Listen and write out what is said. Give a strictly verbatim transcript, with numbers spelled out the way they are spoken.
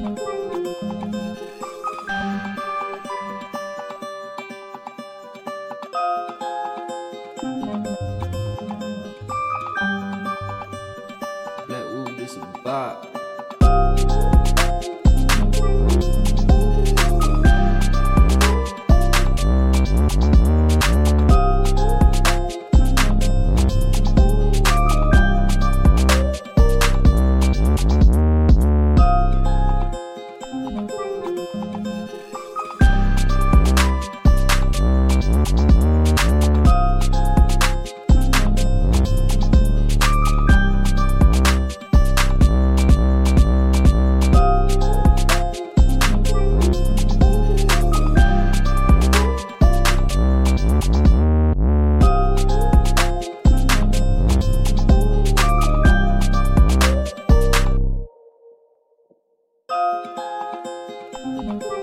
Black Woo, this a bop. Thank you.